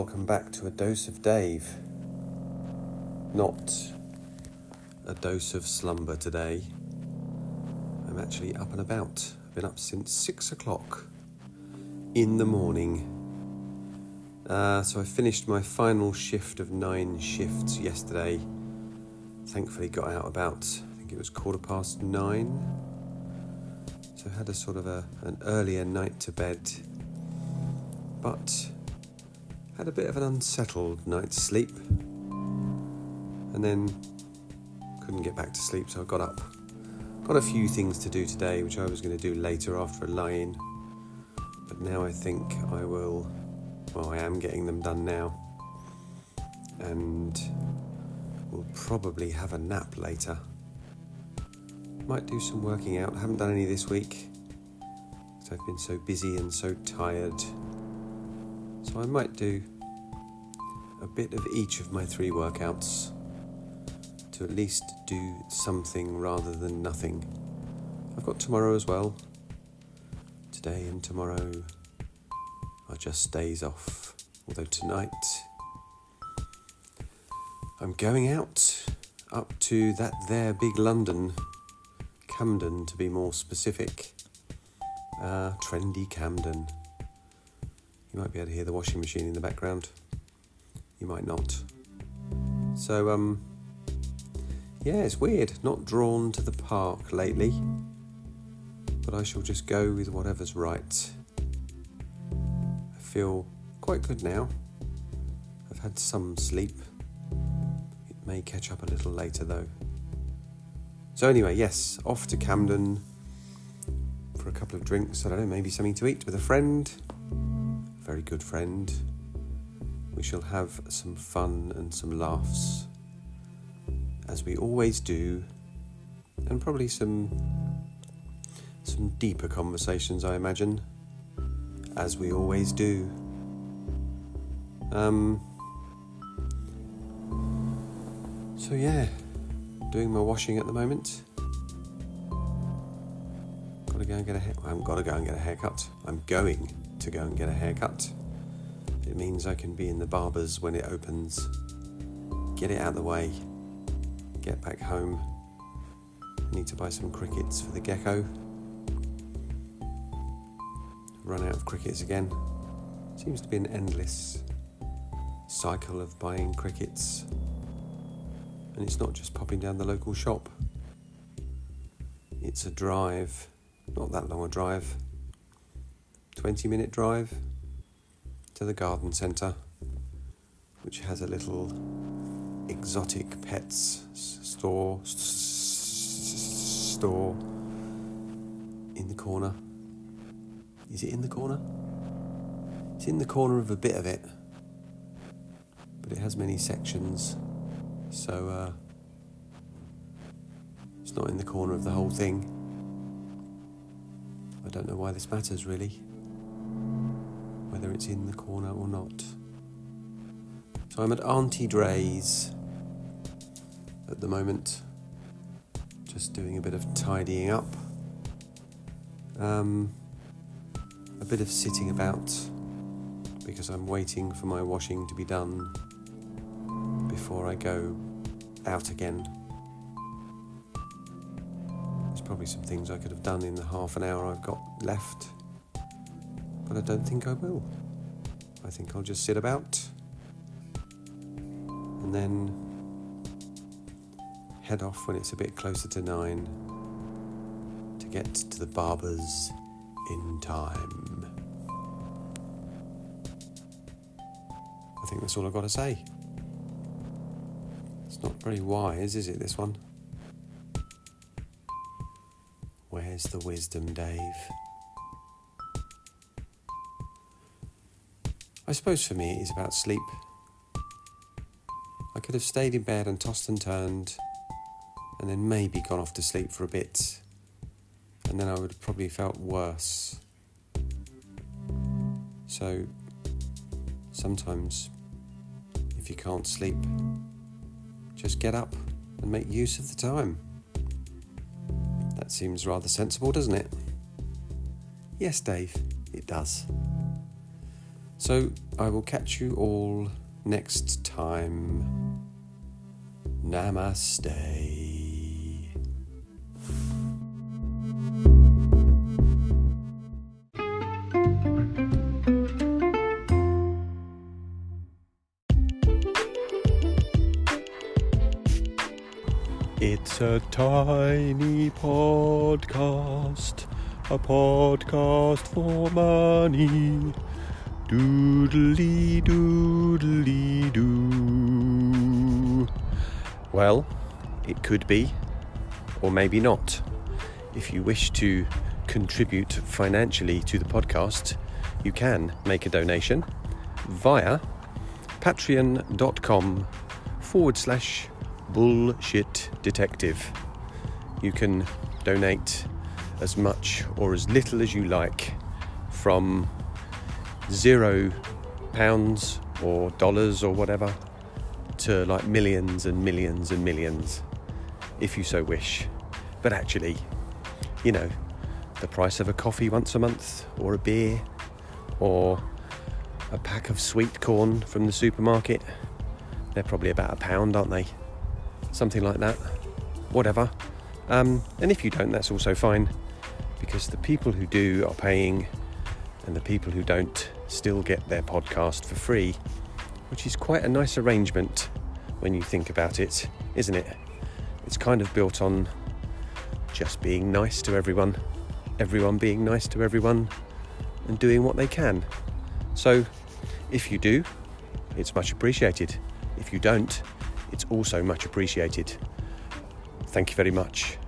welcome back to A Dose of Dave. Not a dose of slumber today. I'm actually up and about. I've been up since 6 o'clock in the morning. So I finished my final shift of 9 shifts yesterday. Thankfully got out about, I think it was 9:15. So I had a sort of an earlier night to bed. But had a bit of an unsettled night's sleep. And then couldn't get back to sleep, so I got up. Got a few things to do today, which I was going to do later after a lie-in. But now I think I will... Well, I am getting them done now. And we'll probably have a nap later. Might do some working out. I haven't done any this week, because I've been so busy and so tired. So I might do a bit of each of my 3 workouts, to at least do something rather than nothing. I've got tomorrow as well. Today and tomorrow are just days off. Although tonight I'm going out up to that there big London, Camden to be more specific. Trendy Camden. You might be able to hear the washing machine in the background. You might not. So, yeah, it's weird. Not drawn to the park lately. But I shall just go with whatever's right. I feel quite good now. I've had some sleep. It may catch up a little later though. So anyway, yes, off to Camden for a couple of drinks. I don't know, maybe something to eat with a friend. A very good friend. We shall have some fun and some laughs, as we always do, and probably some deeper conversations, I imagine, as we always do. So yeah, doing my washing at the moment. I'm going to go and get a haircut. It means I can be in the barber's when it opens. Get it out of the way. Get back home. I need to buy some crickets for the gecko. Run out of crickets again. Seems to be an endless cycle of buying crickets. And it's not just popping down the local shop. It's a drive. Not that long a drive. 20-minute drive to the garden centre, which has a little exotic pets store in the corner. Is it in the corner? It's in the corner of a bit of it, but it has many sections, so it's not in the corner of the whole thing. I don't know why this matters really, whether it's in the corner or not. So I'm at Auntie Dre's at the moment, just doing a bit of tidying up, a bit of sitting about, because I'm waiting for my washing to be done before I go out again. There's probably some things I could have done in the half an hour I've got left, but I don't think I will. I think I'll just sit about and then head off when it's a bit closer to 9 to get to the barber's in time. I think that's all I've got to say. It's not very wise, is it, this one? Where's the wisdom, Dave? I suppose for me it is about sleep. I could have stayed in bed and tossed and turned, and then maybe gone off to sleep for a bit, and then I would have probably felt worse. So sometimes if you can't sleep, just get up and make use of the time. That seems rather sensible, doesn't it? Yes, Dave, it does. So I will catch you all next time. Namaste. It's a tiny podcast, a podcast for money. Doodly doodly doo. Well, it could be, or maybe not. If you wish to contribute financially to the podcast, you can make a donation via patreon.com/bullshitdetective. You can donate as much or as little as you like, from £0 or dollars or whatever to like millions and millions and millions, if you so wish. But actually, you know, the price of a coffee once a month, or a beer, or a pack of sweet corn from the supermarket, they're probably about £1, aren't they? Something like that, whatever. And if you don't, that's also fine, because the people who do are paying, and the people who don't still get their podcast for free, which is quite a nice arrangement when you think about it, isn't it? It's kind of built on just being nice to everyone, everyone being nice to everyone, and doing what they can. So if you do, it's much appreciated. If you don't, it's also much appreciated. Thank you very much.